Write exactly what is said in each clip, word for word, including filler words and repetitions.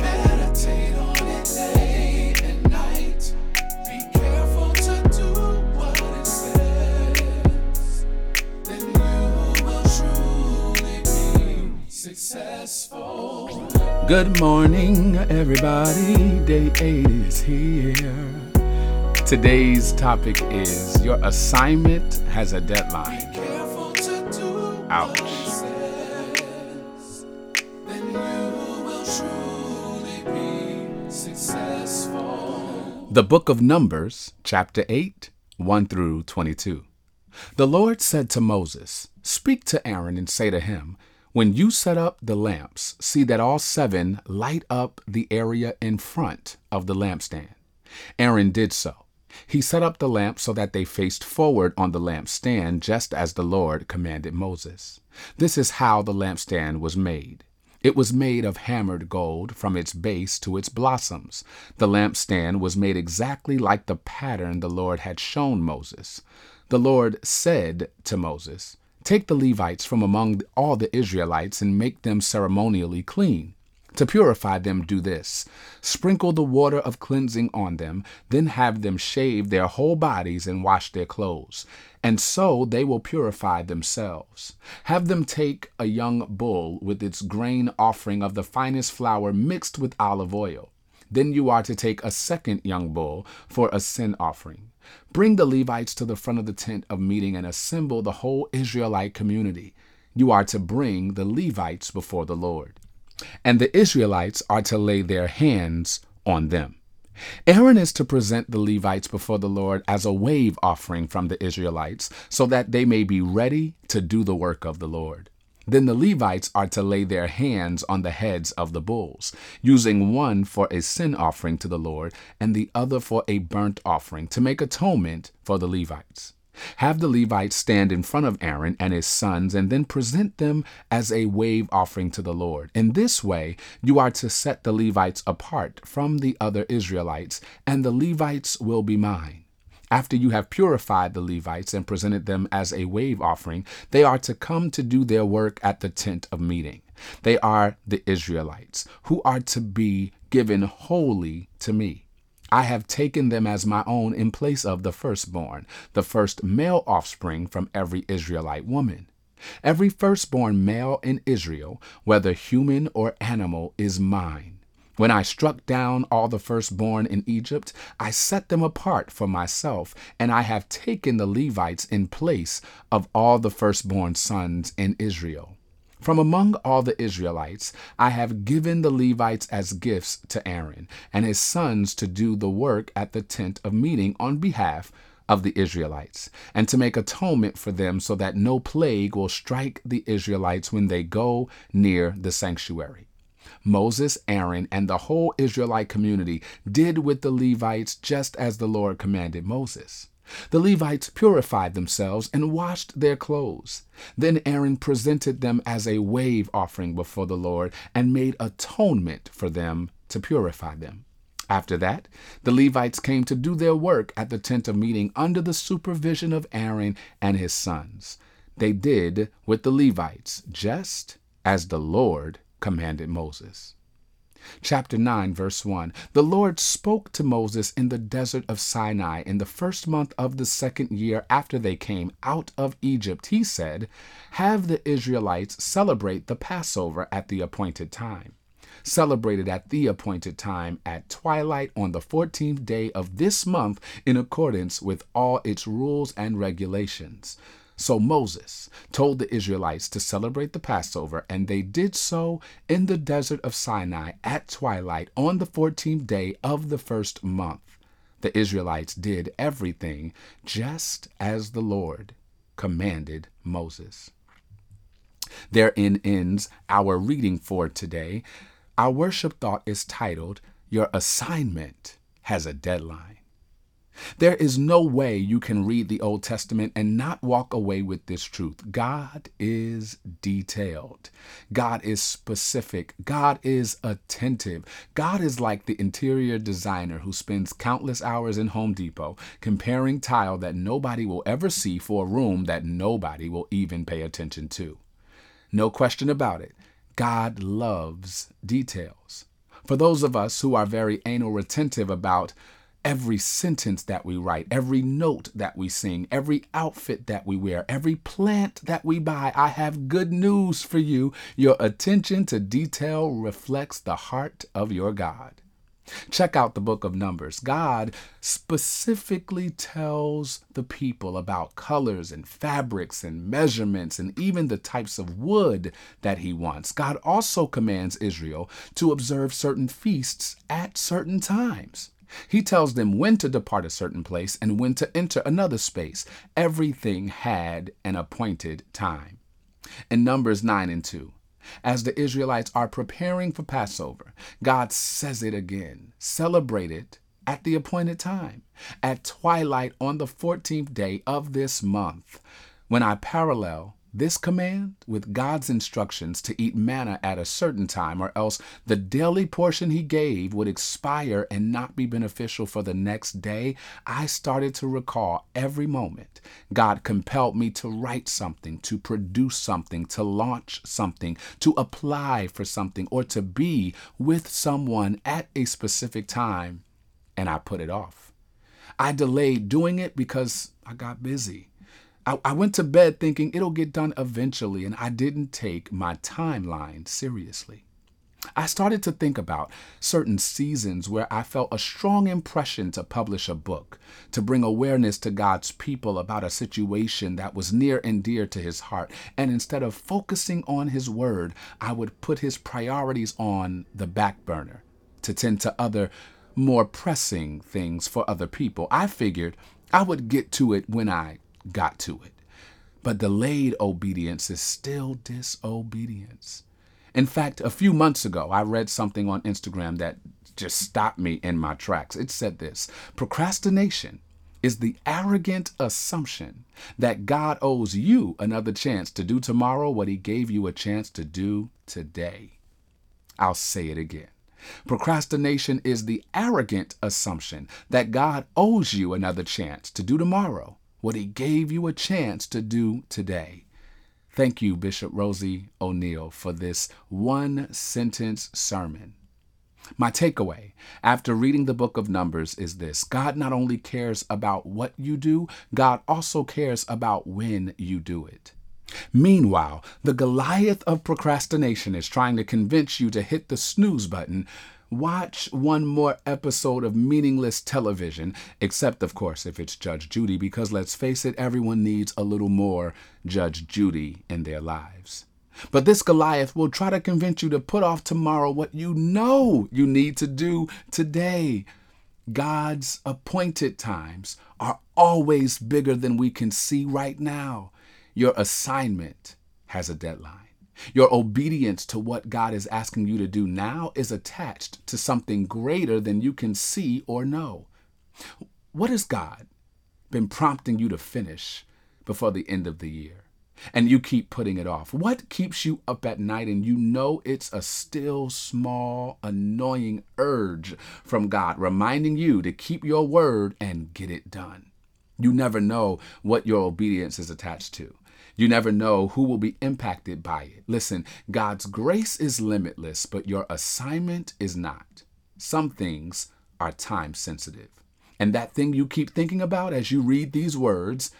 Meditate on it day and night. Be careful to do what it says. Then you will truly be successful. Good morning, everybody. Day eight is here. Today's topic is your assignment has a deadline. Ouch. The book of Numbers, chapter eight, one through twenty-two. The Lord said to Moses, "Speak to Aaron and say to him, when you set up the lamps, see that all seven light up the area in front of the lampstand." Aaron did so. He set up the lamp so that they faced forward on the lampstand, just as the Lord commanded Moses. This is how the lampstand was made. It was made of hammered gold from its base to its blossoms. The lampstand was made exactly like the pattern the Lord had shown Moses. The Lord said to Moses, "Take the Levites from among all the Israelites and make them ceremonially clean. To purify them, do this. Sprinkle the water of cleansing on them, then have them shave their whole bodies and wash their clothes. And so they will purify themselves. Have them take a young bull with its grain offering of the finest flour mixed with olive oil. Then you are to take a second young bull for a sin offering. Bring the Levites to the front of the tent of meeting and assemble the whole Israelite community. You are to bring the Levites before the Lord. And the Israelites are to lay their hands on them." Aaron is to present the Levites before the Lord as a wave offering from the Israelites, so that they may be ready to do the work of the Lord. Then the Levites are to lay their hands on the heads of the bulls, using one for a sin offering to the Lord and the other for a burnt offering, to make atonement for the Levites. Have the Levites stand in front of Aaron and his sons, and then present them as a wave offering to the Lord. In this way, you are to set the Levites apart from the other Israelites, and the Levites will be mine. After you have purified the Levites and presented them as a wave offering, they are to come to do their work at the tent of meeting. They are the Israelites, who are to be given wholly to me. I have taken them as my own in place of the firstborn, the first male offspring from every Israelite woman. Every firstborn male in Israel, whether human or animal, is mine. When I struck down all the firstborn in Egypt, I set them apart for myself, and I have taken the Levites in place of all the firstborn sons in Israel. From among all the Israelites, I have given the Levites as gifts to Aaron and his sons to do the work at the tent of meeting on behalf of the Israelites, and to make atonement for them, so that no plague will strike the Israelites when they go near the sanctuary. Moses, Aaron, and the whole Israelite community did with the Levites just as the Lord commanded Moses. The Levites purified themselves and washed their clothes. Then Aaron presented them as a wave offering before the Lord and made atonement for them to purify them. After that, the Levites came to do their work at the tent of meeting under the supervision of Aaron and his sons. They did with the Levites just as the Lord commanded Moses. Chapter nine, verse one. The Lord spoke to Moses in the desert of Sinai in the first month of the second year after they came out of Egypt. He said, "Have the Israelites celebrate the Passover at the appointed time. Celebrate it at the appointed time at twilight on the fourteenth day of this month in accordance with all its rules and regulations." So Moses told the Israelites to celebrate the Passover, and they did so in the desert of Sinai at twilight on the fourteenth day of the first month. The Israelites did everything just as the Lord commanded Moses. Therein ends our reading for today. Our worship thought is titled, Your Assignment Has a Deadline. There is no way you can read the Old Testament and not walk away with this truth. God is detailed. God is specific. God is attentive. God is like the interior designer who spends countless hours in Home Depot comparing tile that nobody will ever see for a room that nobody will even pay attention to. No question about it. God loves details. For those of us who are very anal retentive about every sentence that we write, every note that we sing, every outfit that we wear, every plant that we buy, I have good news for you. Your attention to detail reflects the heart of your God. Check out the book of Numbers. God specifically tells the people about colors and fabrics and measurements and even the types of wood that he wants. God also commands Israel to observe certain feasts at certain times. He tells them when to depart a certain place and when to enter another space. Everything had an appointed time. In Numbers nine and two, as the Israelites are preparing for Passover, God says it again, celebrate it at the appointed time, at twilight on the fourteenth day of this month. When I parallel this command with God's instructions to eat manna at a certain time, or else the daily portion he gave would expire and not be beneficial for the next day, I started to recall every moment God compelled me to write something, to produce something, to launch something, to apply for something, or to be with someone at a specific time, and I put it off. I delayed doing it because I got busy. I went to bed thinking it'll get done eventually, and I didn't take my timeline seriously. I started to think about certain seasons where I felt a strong impression to publish a book, to bring awareness to God's people about a situation that was near and dear to his heart. And instead of focusing on his word, I would put his priorities on the back burner to tend to other, more pressing things for other people. I figured I would get to it when I got to it. But delayed obedience is still disobedience. In fact, a few months ago, I read something on Instagram that just stopped me in my tracks. It said this: procrastination is the arrogant assumption that God owes you another chance to do tomorrow what he gave you a chance to do today. I'll say it again. Procrastination is the arrogant assumption that God owes you another chance to do tomorrow what he gave you a chance to do today. Thank you, Bishop Rosie O'Neill, for this one-sentence sermon. My takeaway after reading the book of Numbers is this: God not only cares about what you do, God also cares about when you do it. Meanwhile, the Goliath of procrastination is trying to convince you to hit the snooze button. Watch one more episode of meaningless television, except, of course, if it's Judge Judy, because let's face it, everyone needs a little more Judge Judy in their lives. But this Goliath will try to convince you to put off tomorrow what you know you need to do today. God's appointed times are always bigger than we can see right now. Your assignment has a deadline. Your obedience to what God is asking you to do now is attached to something greater than you can see or know. What has God been prompting you to finish before the end of the year, and you keep putting it off? What keeps you up at night and you know it's a still, small, annoying urge from God reminding you to keep your word and get it done? You never know what your obedience is attached to. You never know who will be impacted by it. Listen, God's grace is limitless, but your assignment is not. Some things are time sensitive. And that thing you keep thinking about as you read these words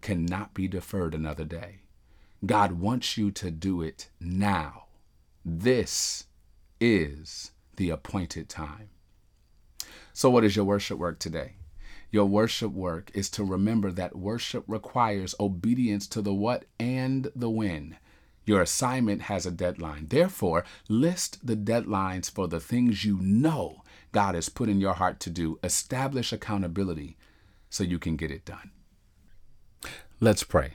cannot be deferred another day. God wants you to do it now. This is the appointed time. So what is your worship work today? Your worship work is to remember that worship requires obedience to the what and the when. Your assignment has a deadline. Therefore, list the deadlines for the things you know God has put in your heart to do. Establish accountability so you can get it done. Let's pray.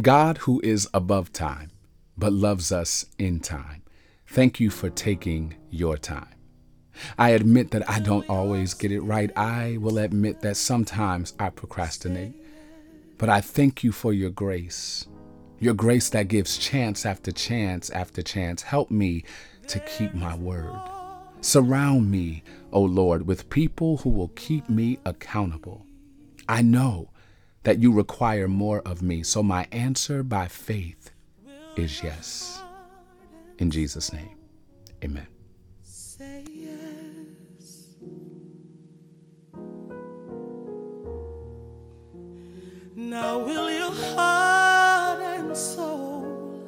God, who is above time, but loves us in time, thank you for taking your time. I admit that I don't always get it right. I will admit that sometimes I procrastinate. But I thank you for your grace, your grace that gives chance after chance after chance. Help me to keep my word. Surround me, O Lord, with people who will keep me accountable. I know that you require more of me, so my answer by faith is yes. In Jesus' name, amen. Say yes. Now will your heart and soul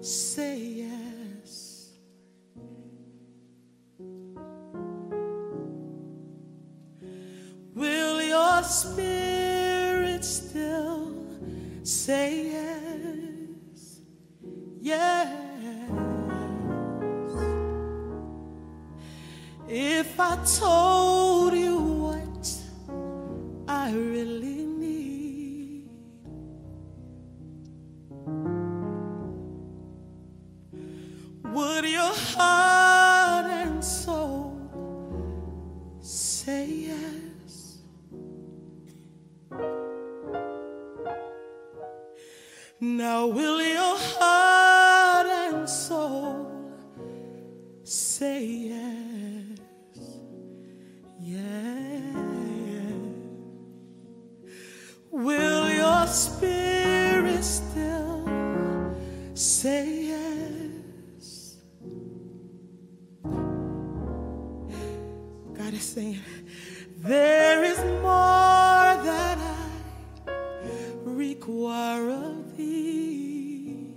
say yes? Will your spirit still say yes? Yes. If I told you what I really need, would your heart and soul say yes? Now will your heart and soul say yes? Spirit still say yes. God is saying, there is more that I require of thee.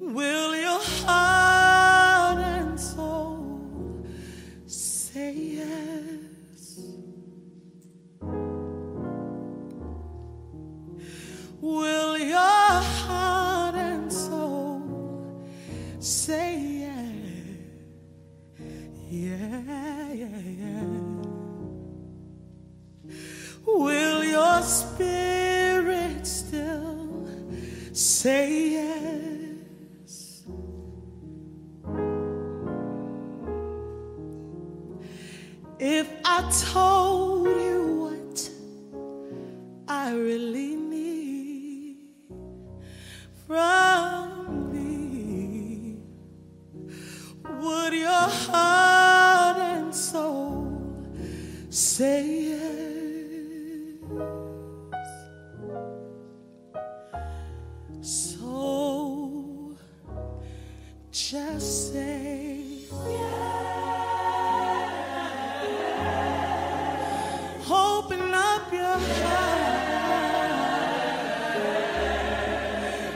Will your heart and soul say yes? Will your heart and soul say yeah, yeah, yeah, yeah? Will your spirit still say yes? If I told you what I really from thee, would your heart and soul say yes? So just say yes. Open up your heart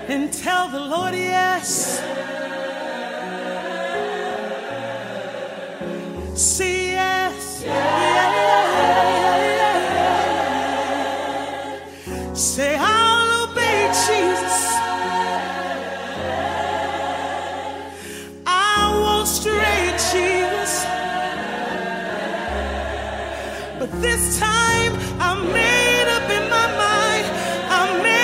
and tell the Lord yes. See yes. Yeah. Yeah. Yeah. Say I'll obey Jesus. I won't stray, Jesus. But this time I'm made up in my mind. I'm made yeah!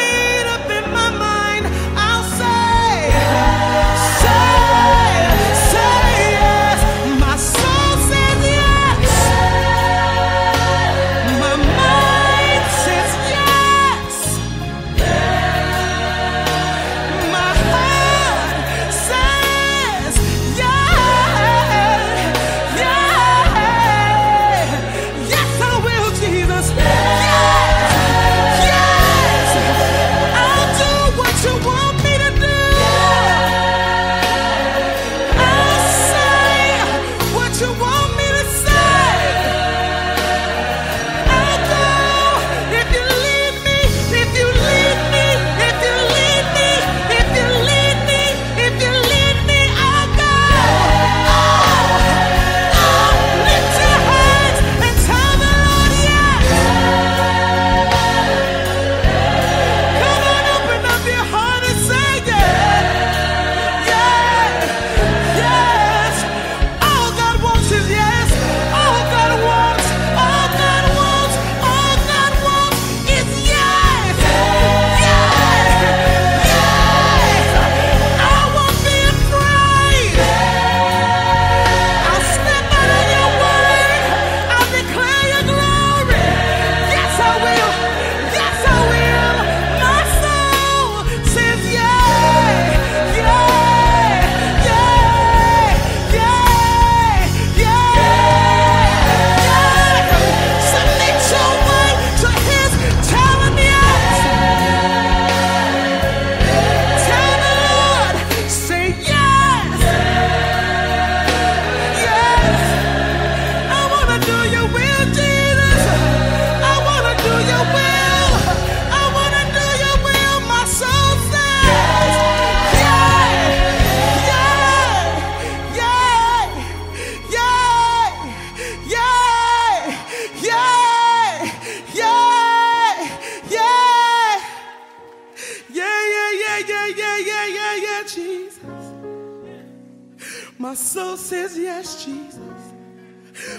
says yes, Jesus.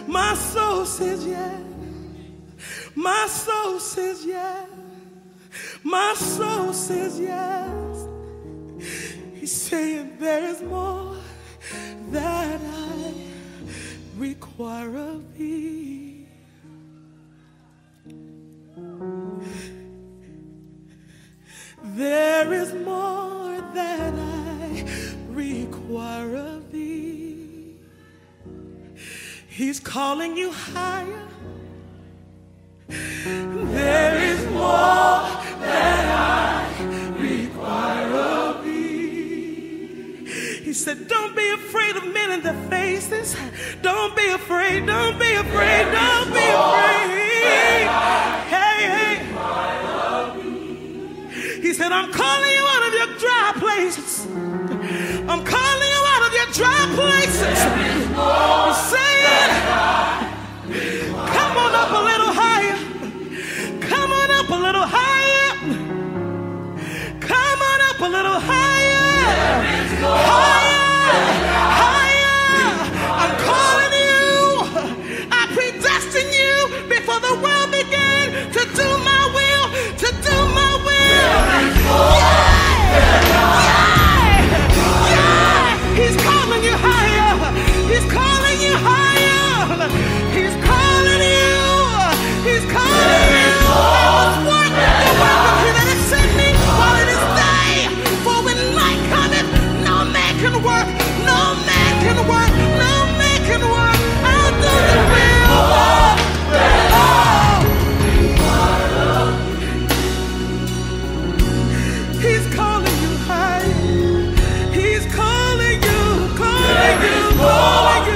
My soul says yes. My soul says yes. My soul says yes. He's saying there is more that I require of thee. There is more that I require of thee. He's calling you higher. There is more that I require of thee. He said, don't be afraid of men in their faces. Don't be afraid, don't be afraid, don't be afraid. Hey, hey. He said, I'm calling you out of your dry places. I'm calling you out of your dry places. I'm saying, come on up a little higher. Come on up a little higher. Come on up a little higher. Higher. Higher. I'm calling you. I predestined you before the world began to do my will. To do my will. Yeah. Yeah. Yeah. He's calling you higher. He's calling you higher. He's calling you. He's calling you. I was worth the world of him that it sent me while it is day. For when night cometh, no man can work, no man can work, no man can work. I'll do the will of the Lord. He's calling you high. He's calling you, calling you, calling you.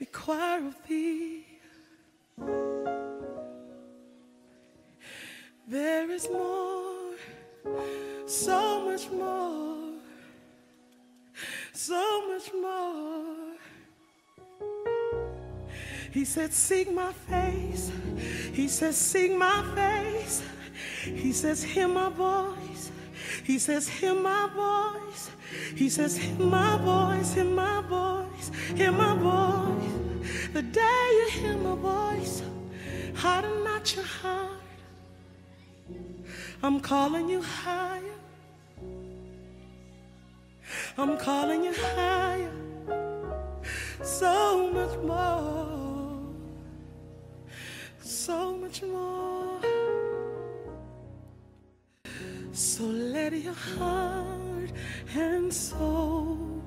Require of thee. There is more, so much more, so much more. He said, seek my face. He says, seek my face. He says, hear my voice. He says, hear my voice. He says, hear my voice, hear my voice, hear my voice. The day you hear my voice, harden not your heart. I'm calling you higher. I'm calling you higher. So much more. So much more. So let your heart and soul